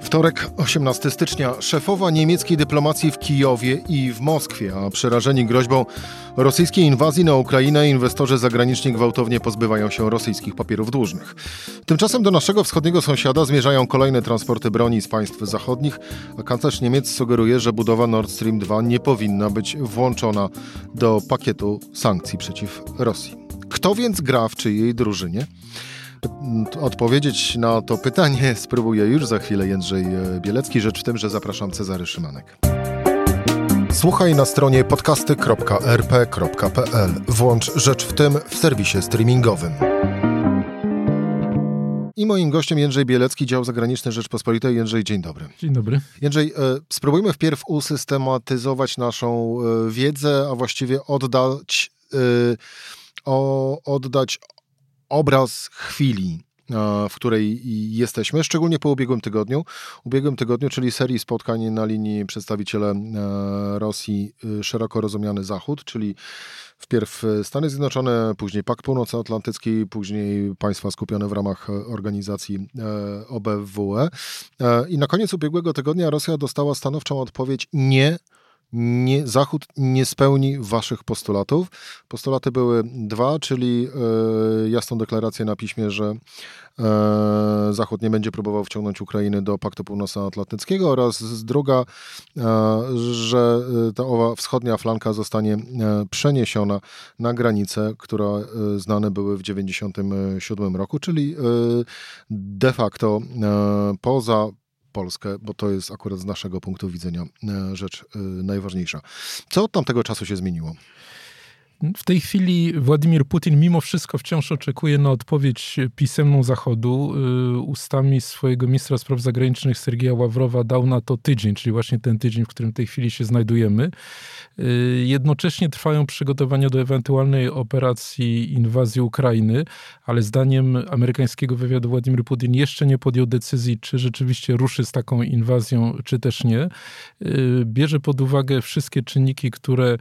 Wtorek, 18 stycznia. Szefowa niemieckiej dyplomacji w Kijowie i w Moskwie, a przerażeni groźbą rosyjskiej inwazji na Ukrainę, inwestorzy zagraniczni gwałtownie pozbywają się rosyjskich papierów dłużnych. Tymczasem do naszego wschodniego sąsiada zmierzają kolejne transporty broni z państw zachodnich, a kanclerz Niemiec sugeruje, że budowa Nord Stream 2 nie powinna być włączona do pakietu sankcji przeciw Rosji. Kto więc gra w czyjej drużynie? Odpowiedzieć na to pytanie spróbuje już za chwilę Jędrzej Bielecki. Rzecz w tym, że zapraszam Cezary Szymanek. Słuchaj na stronie podcasty.rp.pl. Włącz Rzecz w tym w serwisie streamingowym. I moim gościem Jędrzej Bielecki, dział zagraniczny Rzeczpospolitej. Jędrzej, dzień dobry. Dzień dobry. Jędrzej, spróbujmy wpierw usystematyzować naszą wiedzę, a właściwie oddać obraz chwili, w której jesteśmy, szczególnie po ubiegłym tygodniu, czyli serii spotkań na linii przedstawiciele Rosji, szeroko rozumiany Zachód, czyli wpierw Stany Zjednoczone, później Pakt Północnoatlantycki, później państwa skupione w ramach organizacji OBWE. I na koniec ubiegłego tygodnia Rosja dostała stanowczą odpowiedź: nie, Zachód nie spełni waszych postulatów. Postulaty były dwa, czyli jasną deklarację na piśmie, że Zachód nie będzie próbował wciągnąć Ukrainy do Paktu Północnoatlantyckiego, oraz druga, że ta owa wschodnia flanka zostanie przeniesiona na granice, które znane były w 1997 roku, czyli de facto poza Polskę, bo to jest akurat z naszego punktu widzenia rzecz najważniejsza. Co od tamtego czasu się zmieniło? W tej chwili Władimir Putin mimo wszystko wciąż oczekuje na odpowiedź pisemną Zachodu. Ustami swojego ministra spraw zagranicznych Siergieja Ławrowa dał na to tydzień, czyli właśnie ten tydzień, w którym w tej chwili się znajdujemy. Jednocześnie trwają przygotowania do ewentualnej operacji inwazji Ukrainy, ale zdaniem amerykańskiego wywiadu Władimir Putin jeszcze nie podjął decyzji, czy rzeczywiście ruszy z taką inwazją, czy też nie. Bierze pod uwagę wszystkie czynniki, które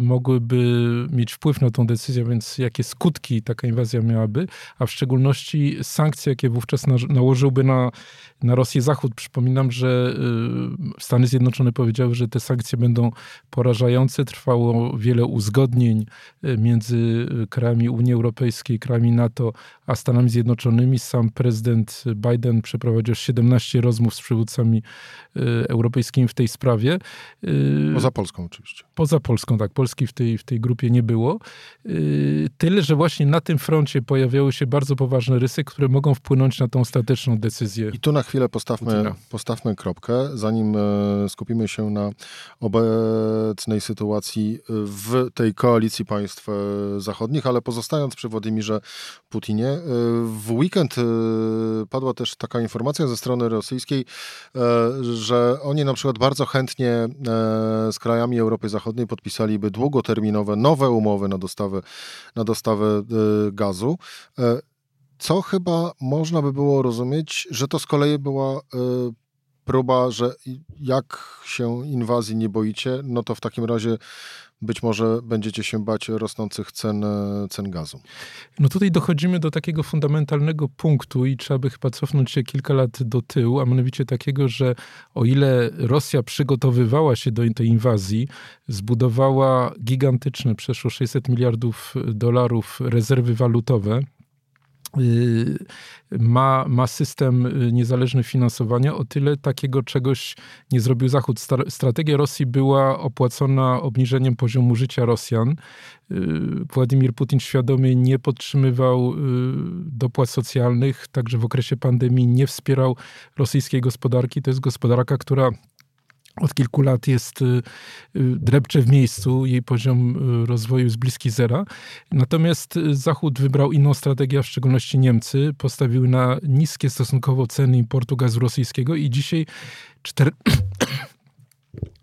mogłyby mieć wpływ na tą decyzję, więc jakie skutki taka inwazja miałaby, a w szczególności sankcje, jakie wówczas nałożyłby na Rosję Zachód. Przypominam, że Stany Zjednoczone powiedziały, że te sankcje będą porażające. Trwało wiele uzgodnień między krajami Unii Europejskiej, krajami NATO, a Stanami Zjednoczonymi. Sam prezydent Biden przeprowadził 17 rozmów z przywódcami europejskimi w tej sprawie. Poza Polską oczywiście. Poza Polską, tak. Polski w tej grupie nie było. Tyle, że właśnie na tym froncie pojawiały się bardzo poważne rysy, które mogą wpłynąć na tą ostateczną decyzję. I tu na chwilę postawmy kropkę, zanim skupimy się na obecnej sytuacji w tej koalicji państw zachodnich, ale pozostając przy Władimirze Putinie, w weekend padła też taka informacja ze strony rosyjskiej, że oni na przykład bardzo chętnie z krajami Europy Zachodniej podpisaliby długoterminowe, nowe umowy na dostawę gazu, co chyba można by było rozumieć, że to z kolei była próba, że jak się inwazji nie boicie, no to w takim razie być może będziecie się bać rosnących cen gazu. No tutaj dochodzimy do takiego fundamentalnego punktu i trzeba by chyba cofnąć się kilka lat do tyłu, a mianowicie takiego, że o ile Rosja przygotowywała się do tej inwazji, zbudowała gigantyczne, przeszło $600 miliardów rezerwy walutowe, ma system niezależny finansowania, o tyle takiego czegoś nie zrobił Zachód. Strategia Rosji była opłacona obniżeniem poziomu życia Rosjan. Władimir Putin świadomie nie podtrzymywał dopłat socjalnych, także w okresie pandemii nie wspierał rosyjskiej gospodarki. To jest gospodarka, która od kilku lat jest drepcze w miejscu, jej poziom rozwoju jest bliski zera. Natomiast Zachód wybrał inną strategię, w szczególności Niemcy. Postawił na niskie stosunkowo ceny importu gazu rosyjskiego i dzisiaj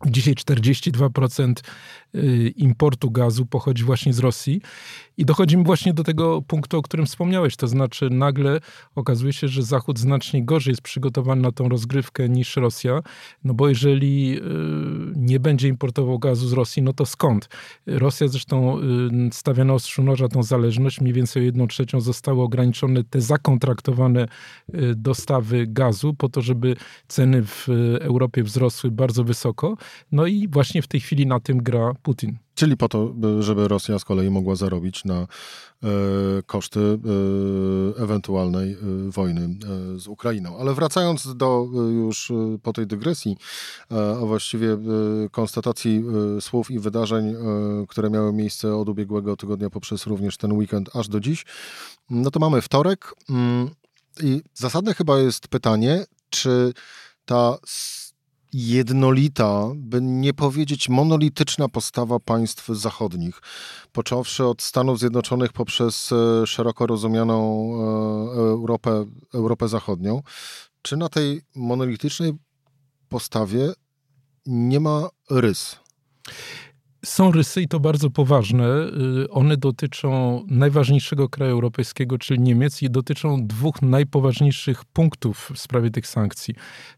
Dzisiaj 42% importu gazu pochodzi właśnie z Rosji i dochodzimy właśnie do tego punktu, o którym wspomniałeś, to znaczy nagle okazuje się, że Zachód znacznie gorzej jest przygotowany na tą rozgrywkę niż Rosja, no bo jeżeli nie będzie importował gazu z Rosji, no to skąd? Rosja zresztą stawia na ostrzu noża tą zależność, mniej więcej o 1/3 zostały ograniczone te zakontraktowane dostawy gazu po to, żeby ceny w Europie wzrosły bardzo wysoko. No i właśnie w tej chwili na tym gra Putin. Czyli po to, żeby Rosja z kolei mogła zarobić na koszty ewentualnej wojny z Ukrainą. Ale wracając do już po tej dygresji, a właściwie konstatacji słów i wydarzeń, które miały miejsce od ubiegłego tygodnia poprzez również ten weekend aż do dziś, no to mamy wtorek i zasadne chyba jest pytanie, czy ta jednolita, by nie powiedzieć monolityczna postawa państw zachodnich, począwszy od Stanów Zjednoczonych poprzez szeroko rozumianą Europę Zachodnią, czy na tej monolitycznej postawie nie ma rys? Są rysy i to bardzo poważne. One dotyczą najważniejszego kraju europejskiego, czyli Niemiec, i dotyczą dwóch najpoważniejszych punktów w sprawie tych sankcji.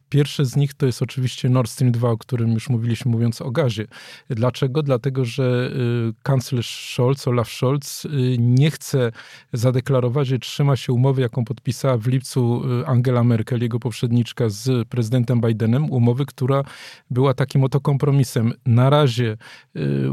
Pierwszy z nich to jest oczywiście Nord Stream 2, o którym już mówiliśmy, mówiąc o gazie. Dlaczego? Dlatego, że kanclerz Scholz, Olaf Scholz, nie chce zadeklarować, że trzyma się umowy, jaką podpisała w lipcu Angela Merkel, jego poprzedniczka, z prezydentem Bidenem. Umowy, która była takim oto kompromisem. Na razie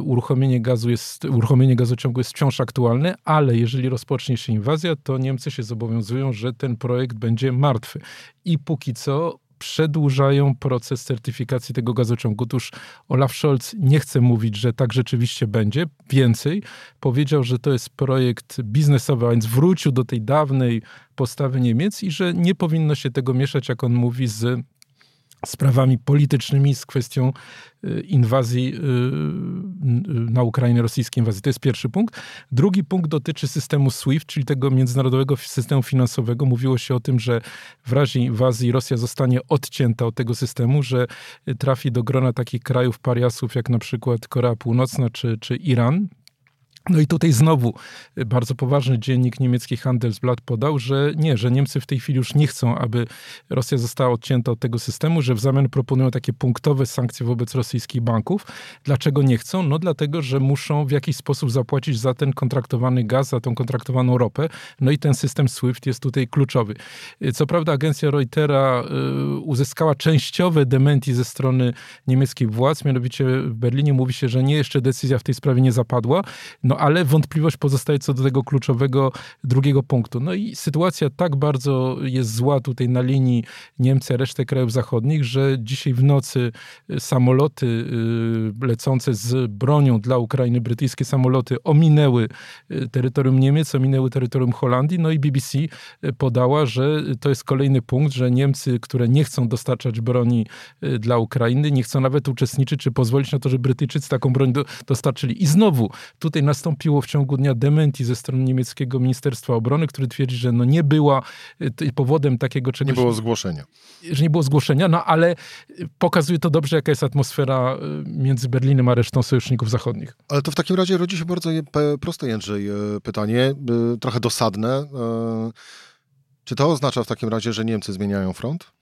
uruchomienie gazociągu jest wciąż aktualne, ale jeżeli rozpocznie się inwazja, to Niemcy się zobowiązują, że ten projekt będzie martwy. I póki co przedłużają proces certyfikacji tego gazociągu. Otóż Olaf Scholz nie chce mówić, że tak rzeczywiście będzie. Więcej, powiedział, że to jest projekt biznesowy, a więc wrócił do tej dawnej postawy Niemiec i że nie powinno się tego mieszać, jak on mówi, z sprawami politycznymi, z kwestią inwazji na Ukrainę, rosyjskiej inwazji. To jest pierwszy punkt. Drugi punkt dotyczy systemu SWIFT, czyli tego międzynarodowego systemu finansowego. Mówiło się o tym, że w razie inwazji Rosja zostanie odcięta od tego systemu, że trafi do grona takich krajów pariasów jak na przykład Korea Północna czy Iran. No i tutaj znowu bardzo poważny dziennik niemiecki Handelsblatt podał, że Niemcy w tej chwili już nie chcą, aby Rosja została odcięta od tego systemu, że w zamian proponują takie punktowe sankcje wobec rosyjskich banków. Dlaczego nie chcą? No dlatego, że muszą w jakiś sposób zapłacić za ten kontraktowany gaz, za tą kontraktowaną ropę. No i ten system SWIFT jest tutaj kluczowy. Co prawda agencja Reutera uzyskała częściowe dementi ze strony niemieckich władz, mianowicie w Berlinie mówi się, że jeszcze decyzja w tej sprawie nie zapadła. No ale wątpliwość pozostaje co do tego kluczowego drugiego punktu. No i sytuacja tak bardzo jest zła tutaj na linii Niemcy, reszty krajów zachodnich, że dzisiaj w nocy samoloty lecące z bronią dla Ukrainy, brytyjskie samoloty, ominęły terytorium Niemiec, ominęły terytorium Holandii. No i BBC podała, że to jest kolejny punkt, że Niemcy, które nie chcą dostarczać broni dla Ukrainy, nie chcą nawet uczestniczyć czy pozwolić na to, żeby Brytyjczycy taką broń dostarczyli. I znowu tutaj nastąpiło w ciągu dnia dementi ze strony niemieckiego Ministerstwa Obrony, który twierdzi, że no nie była powodem takiego czegoś... Nie było zgłoszenia. Że nie było zgłoszenia, no ale pokazuje to dobrze, jaka jest atmosfera między Berlinem a resztą sojuszników zachodnich. Ale to w takim razie rodzi się bardzo proste, Jędrzej, pytanie, trochę dosadne. Czy to oznacza w takim razie, że Niemcy zmieniają front?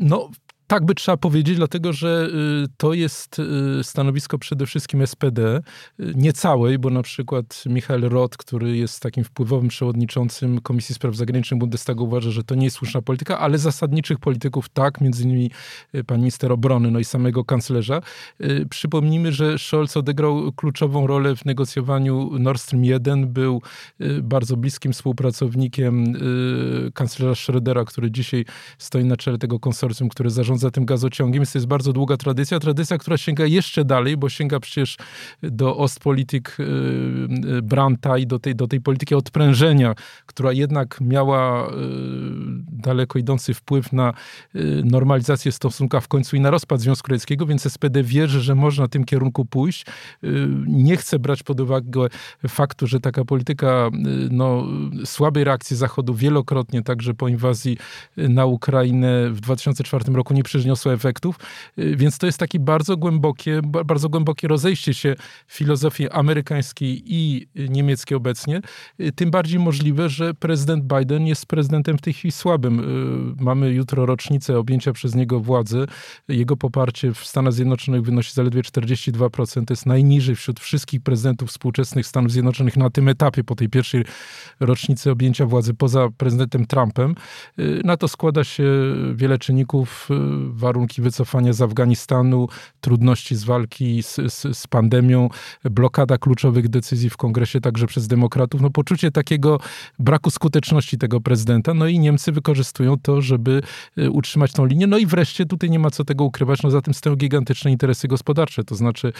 No... Tak by trzeba powiedzieć, dlatego że to jest stanowisko przede wszystkim SPD, nie całej, bo na przykład Michał Roth, który jest takim wpływowym przewodniczącym Komisji Spraw Zagranicznych Bundestagu, uważa, że to nie jest słuszna polityka, ale zasadniczych polityków tak, między innymi pan minister obrony, no i samego kanclerza. Przypomnijmy, że Scholz odegrał kluczową rolę w negocjowaniu Nord Stream 1, był bardzo bliskim współpracownikiem kanclerza Schrödera, który dzisiaj stoi na czele tego konsorcjum, które zarządza tym gazociągiem. To jest bardzo długa tradycja, która sięga jeszcze dalej, bo sięga przecież do Ostpolitik Brandta i do tej polityki odprężenia, która jednak miała daleko idący wpływ na normalizację stosunka w końcu i na rozpad Związku Radzieckiego, więc SPD wierzy, że można w tym kierunku pójść. Nie chce brać pod uwagę faktu, że taka polityka słabej reakcji Zachodu wielokrotnie, także po inwazji na Ukrainę w 2004 roku, nie przyniosło efektów. Więc to jest takie bardzo głębokie rozejście się filozofii amerykańskiej i niemieckiej obecnie. Tym bardziej możliwe, że prezydent Biden jest prezydentem w tej chwili słabym. Mamy jutro rocznicę objęcia przez niego władzy. Jego poparcie w Stanach Zjednoczonych wynosi zaledwie 42%. To jest najniżej wśród wszystkich prezydentów współczesnych Stanów Zjednoczonych na tym etapie, po tej pierwszej rocznicy objęcia władzy, poza prezydentem Trumpem. Na to składa się wiele czynników. Warunki wycofania z Afganistanu, trudności z walki z pandemią, blokada kluczowych decyzji w Kongresie także przez demokratów. No, poczucie takiego braku skuteczności tego prezydenta. No i Niemcy wykorzystują to, żeby utrzymać tą linię. No i wreszcie tutaj nie ma co tego ukrywać. No za tym stoją gigantyczne interesy gospodarcze. To znaczy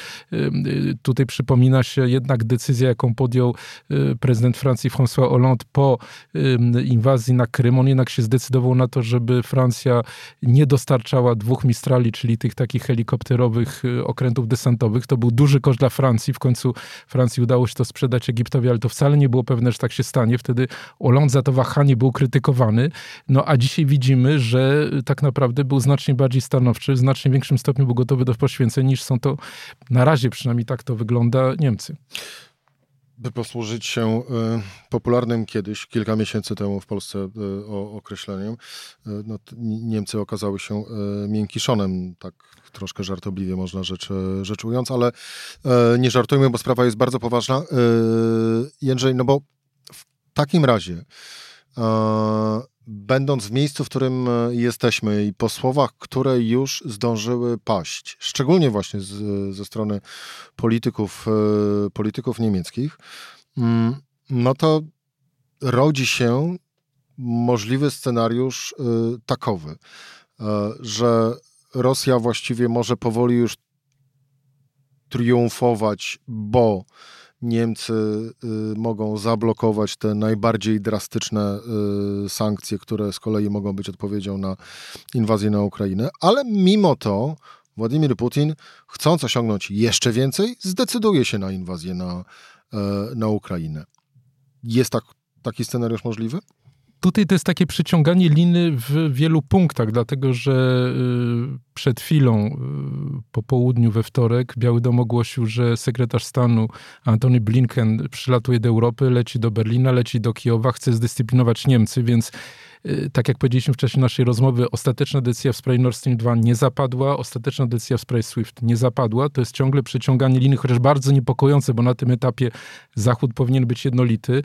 tutaj przypomina się jednak decyzja, jaką podjął prezydent Francji François Hollande po inwazji na Krym. On jednak się zdecydował na to, żeby Francja nie dostarczała 2 Mistrali, czyli tych takich helikopterowych okrętów desantowych. To był duży koszt dla Francji. W końcu Francji udało się to sprzedać Egiptowi, ale to wcale nie było pewne, że tak się stanie. Wtedy Hollande za to wahanie był krytykowany. No a dzisiaj widzimy, że tak naprawdę był znacznie bardziej stanowczy, w znacznie większym stopniu był gotowy do poświęceń niż są to, na razie przynajmniej tak to wygląda, Niemcy. By posłużyć się popularnym kiedyś, kilka miesięcy temu w Polsce określeniem, no, Niemcy okazały się miękkiszonem, tak troszkę żartobliwie można rzecz ując, ale nie żartujmy, bo sprawa jest bardzo poważna. Jędrzej, no bo w takim razie będąc w miejscu, w którym jesteśmy i po słowach, które już zdążyły paść, szczególnie właśnie ze strony polityków niemieckich, no to rodzi się możliwy scenariusz takowy, że Rosja właściwie może powoli już triumfować, bo Niemcy mogą zablokować te najbardziej drastyczne sankcje, które z kolei mogą być odpowiedzią na inwazję na Ukrainę. Ale mimo to Władimir Putin, chcąc osiągnąć jeszcze więcej, zdecyduje się na inwazję na Ukrainę. Jest taki scenariusz możliwy? Tutaj to jest takie przyciąganie liny w wielu punktach, dlatego że przed chwilą, po południu we wtorek, Biały Dom ogłosił, że sekretarz stanu Antony Blinken przylatuje do Europy, leci do Berlina, leci do Kijowa, chce zdyscyplinować Niemcy, więc tak jak powiedzieliśmy wcześniej naszej rozmowy, ostateczna decyzja w sprawie Nord Stream 2 nie zapadła, ostateczna decyzja w sprawie SWIFT nie zapadła. To jest ciągle przeciąganie liny, chociaż bardzo niepokojące, bo na tym etapie Zachód powinien być jednolity.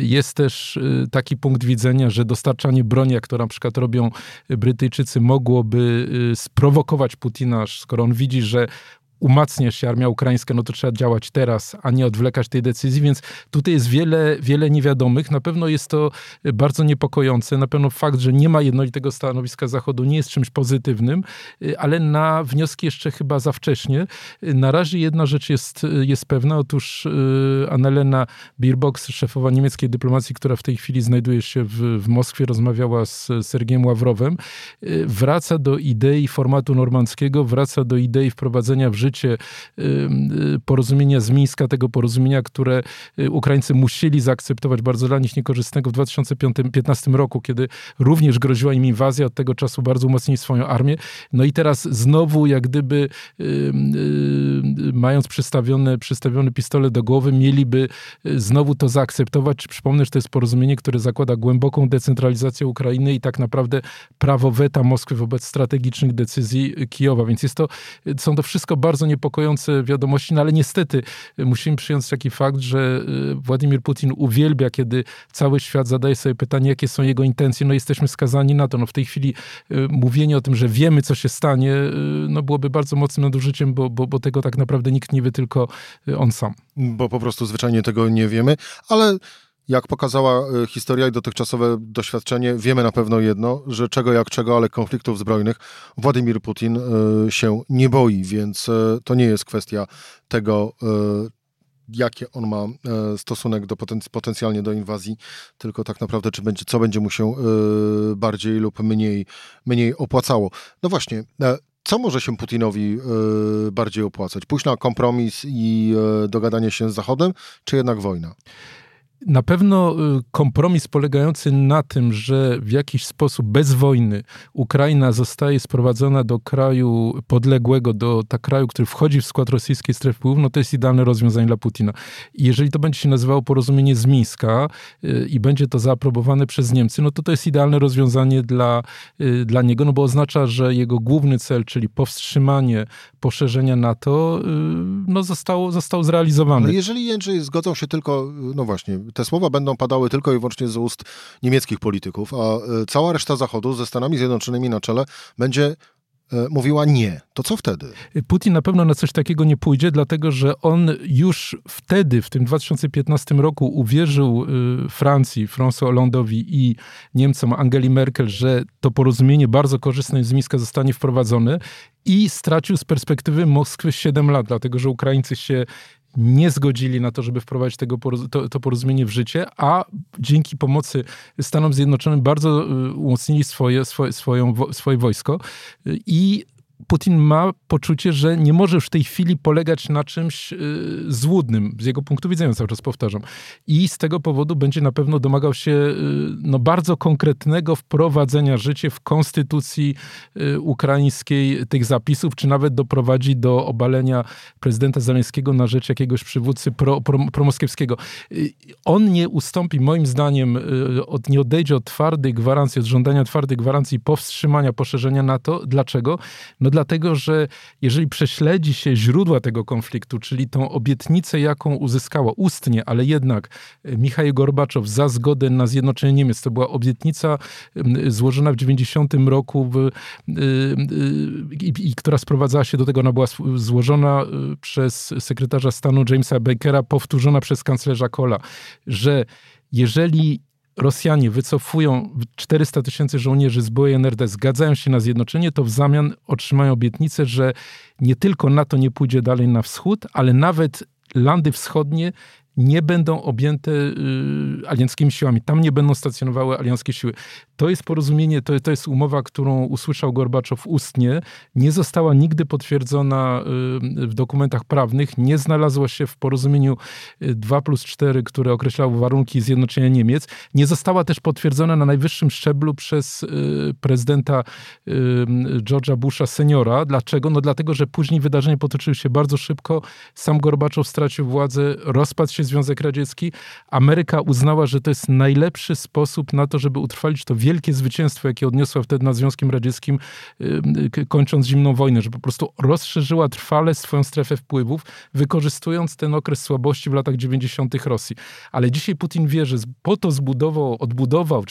Jest też taki punkt widzenia, że dostarczanie broni, jak to na przykład robią Brytyjczycy, mogłoby sprowokować Putina, skoro on widzi, że umacnia się armia ukraińska, no to trzeba działać teraz, a nie odwlekać tej decyzji, więc tutaj jest wiele niewiadomych. Na pewno jest to bardzo niepokojące. Na pewno fakt, że nie ma jednolitego stanowiska Zachodu, nie jest czymś pozytywnym, ale na wnioski jeszcze chyba za wcześnie. Na razie jedna rzecz jest pewna. Otóż Annalena Baerbock, szefowa niemieckiej dyplomacji, która w tej chwili znajduje się w Moskwie, rozmawiała z Siergiem Ławrowem, wraca do idei formatu normandzkiego, wraca do idei wprowadzenia w życie porozumienia z Mińska, tego porozumienia, które Ukraińcy musieli zaakceptować, bardzo dla nich niekorzystnego, w 2015 roku, kiedy również groziła im inwazja. Od tego czasu bardzo umocnili swoją armię. No i teraz znowu, jak gdyby mając przystawiony pistolet do głowy, mieliby znowu to zaakceptować. Przypomnę, że to jest porozumienie, które zakłada głęboką decentralizację Ukrainy i tak naprawdę prawo weta Moskwy wobec strategicznych decyzji Kijowa. Więc są to wszystko bardzo niepokojące wiadomości, no ale niestety musimy przyjąć taki fakt, że Władimir Putin uwielbia, kiedy cały świat zadaje sobie pytanie, jakie są jego intencje. No jesteśmy skazani na to. No w tej chwili mówienie o tym, że wiemy, co się stanie, no byłoby bardzo mocnym nadużyciem, bo tego tak naprawdę nikt nie wie, tylko on sam. Bo po prostu zwyczajnie tego nie wiemy, ale jak pokazała historia i dotychczasowe doświadczenie, wiemy na pewno jedno, że czego jak czego, ale konfliktów zbrojnych Władimir Putin się nie boi, więc to nie jest kwestia tego, jakie on ma stosunek do potencjalnie do inwazji, tylko tak naprawdę co będzie mu się bardziej lub mniej opłacało. No właśnie, co może się Putinowi bardziej opłacać? Pójść na kompromis i dogadanie się z Zachodem, czy jednak wojna? Na pewno kompromis polegający na tym, że w jakiś sposób bez wojny Ukraina zostaje sprowadzona do kraju podległego, do kraju, który wchodzi w skład rosyjskiej strefy wpływów, to jest idealne rozwiązanie dla Putina. Jeżeli to będzie się nazywało porozumienie z Mińska i będzie to zaaprobowane przez Niemcy, to jest idealne rozwiązanie dla niego, bo oznacza, że jego główny cel, czyli powstrzymanie poszerzenia NATO, został zrealizowany. Ale jeżeli Jędrzej zgodzą się tylko, właśnie, te słowa będą padały tylko i wyłącznie z ust niemieckich polityków, a cała reszta Zachodu ze Stanami Zjednoczonymi na czele będzie mówiła nie. To co wtedy? Putin na pewno na coś takiego nie pójdzie, dlatego że on już wtedy, w tym 2015 roku uwierzył Francji, François Hollande'owi i Niemcom, Angeli Merkel, że to porozumienie bardzo korzystne z Mińska zostanie wprowadzone i stracił z perspektywy Moskwy 7 lat, dlatego że Ukraińcy się nie zgodzili na to, żeby wprowadzić to porozumienie w życie, a dzięki pomocy Stanom Zjednoczonym bardzo umocnili swoje wojsko i Putin ma poczucie, że nie może już w tej chwili polegać na czymś złudnym, z jego punktu widzenia cały czas powtarzam. I z tego powodu będzie na pewno domagał się bardzo konkretnego wprowadzenia w życie w konstytucji ukraińskiej tych zapisów, czy nawet doprowadzi do obalenia prezydenta Zełenskiego na rzecz jakiegoś przywódcy promoskiewskiego. On nie ustąpi, moim zdaniem, nie odejdzie od twardych gwarancji, od żądania twardych gwarancji powstrzymania poszerzenia NATO. Dlaczego? Dlatego, że jeżeli prześledzi się źródła tego konfliktu, czyli tą obietnicę, jaką uzyskała ustnie, ale jednak Michaił Gorbaczow za zgodę na zjednoczenie Niemiec, to była obietnica złożona w 90 roku i która sprowadzała się do tego, ona była złożona przez sekretarza stanu Jamesa Bakera, powtórzona przez kanclerza Kola, że jeżeli Rosjanie wycofują 400 000 żołnierzy z byłej NRD, zgadzają się na zjednoczenie, to w zamian otrzymają obietnicę, że nie tylko NATO nie pójdzie dalej na wschód, ale nawet landy wschodnie nie będą objęte alianckimi siłami. Tam nie będą stacjonowały alianckie siły. To jest porozumienie, to jest umowa, którą usłyszał Gorbaczow ustnie. Nie została nigdy potwierdzona w dokumentach prawnych. Nie znalazła się w porozumieniu 2+4, które określało warunki zjednoczenia Niemiec. Nie została też potwierdzona na najwyższym szczeblu przez prezydenta George'a Busha seniora. Dlaczego? Dlatego, że później wydarzenia potoczyły się bardzo szybko. Sam Gorbaczow stracił władzę, rozpadł się Związek Radziecki. Ameryka uznała, że to jest najlepszy sposób na to, żeby utrwalić to wielkie zwycięstwo, jakie odniosła wtedy nad Związkiem Radzieckim, kończąc zimną wojnę, że po prostu rozszerzyła trwale swoją strefę wpływów, wykorzystując ten okres słabości w latach 90. Rosji. Ale dzisiaj Putin wie, że po to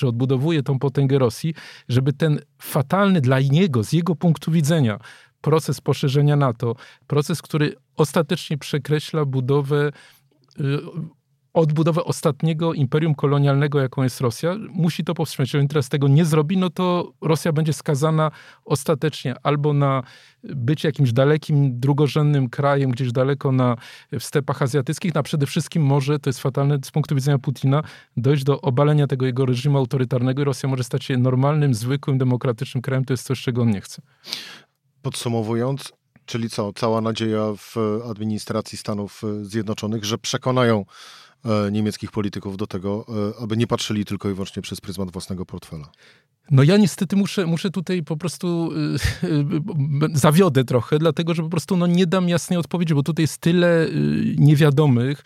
odbudowuje tą potęgę Rosji, żeby ten fatalny dla niego, z jego punktu widzenia, proces poszerzenia NATO, proces, który ostatecznie przekreśla odbudowę ostatniego imperium kolonialnego, jaką jest Rosja, musi to powstrzymać. Jeżeli teraz tego nie zrobi, to Rosja będzie skazana ostatecznie albo na bycie jakimś dalekim, drugorzędnym krajem, gdzieś daleko w stepach azjatyckich, a przede wszystkim może, to jest fatalne z punktu widzenia Putina, dojść do obalenia tego jego reżimu autorytarnego i Rosja może stać się normalnym, zwykłym, demokratycznym krajem. To jest coś, czego on nie chce. Podsumowując, czyli co? Cała nadzieja w administracji Stanów Zjednoczonych, że przekonają niemieckich polityków do tego, aby nie patrzyli tylko i wyłącznie przez pryzmat własnego portfela. Ja niestety muszę tutaj po prostu zawiodę trochę, dlatego że po prostu nie dam jasnej odpowiedzi, bo tutaj jest tyle niewiadomych,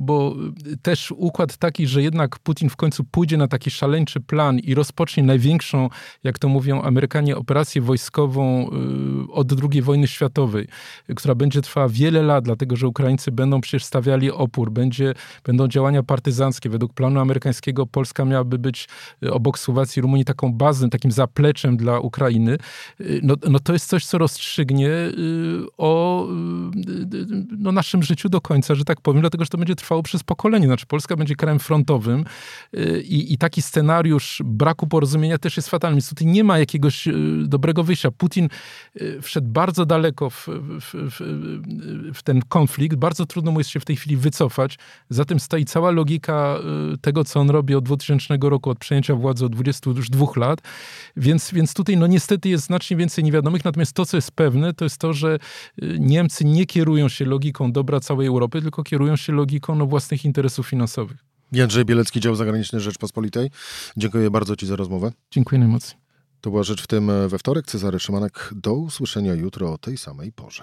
bo też układ taki, że jednak Putin w końcu pójdzie na taki szaleńczy plan i rozpocznie największą, jak to mówią Amerykanie, operację wojskową od II wojny światowej, która będzie trwała wiele lat, dlatego że Ukraińcy będą przecież stawiali opór, będą działania partyzanckie. Według planu amerykańskiego Polska miałaby być obok Słowacji, Rumunii taką bazą, takim zapleczem dla Ukrainy, to jest coś, co rozstrzygnie o naszym życiu do końca, że tak powiem, dlatego, że to będzie trwało przez pokolenie. Polska będzie krajem frontowym i taki scenariusz braku porozumienia też jest fatalny. Więc tutaj nie ma jakiegoś dobrego wyjścia. Putin wszedł bardzo daleko w ten konflikt. Bardzo trudno mu jest się w tej chwili wycofać. Za tym stoi cała logika tego, co on robi od 2000 roku, od przejęcia władzy od 22 lat, więc tutaj niestety jest znacznie więcej niewiadomych, natomiast to, co jest pewne, to jest to, że Niemcy nie kierują się logiką dobra całej Europy, tylko kierują się logiką własnych interesów finansowych. Jędrzej Bielecki, dział zagraniczny Rzeczpospolitej. Dziękuję bardzo Ci za rozmowę. Dziękuję najmocniej. To była Rzecz w tym we wtorek. Cezary Szymanek. Do usłyszenia jutro o tej samej porze.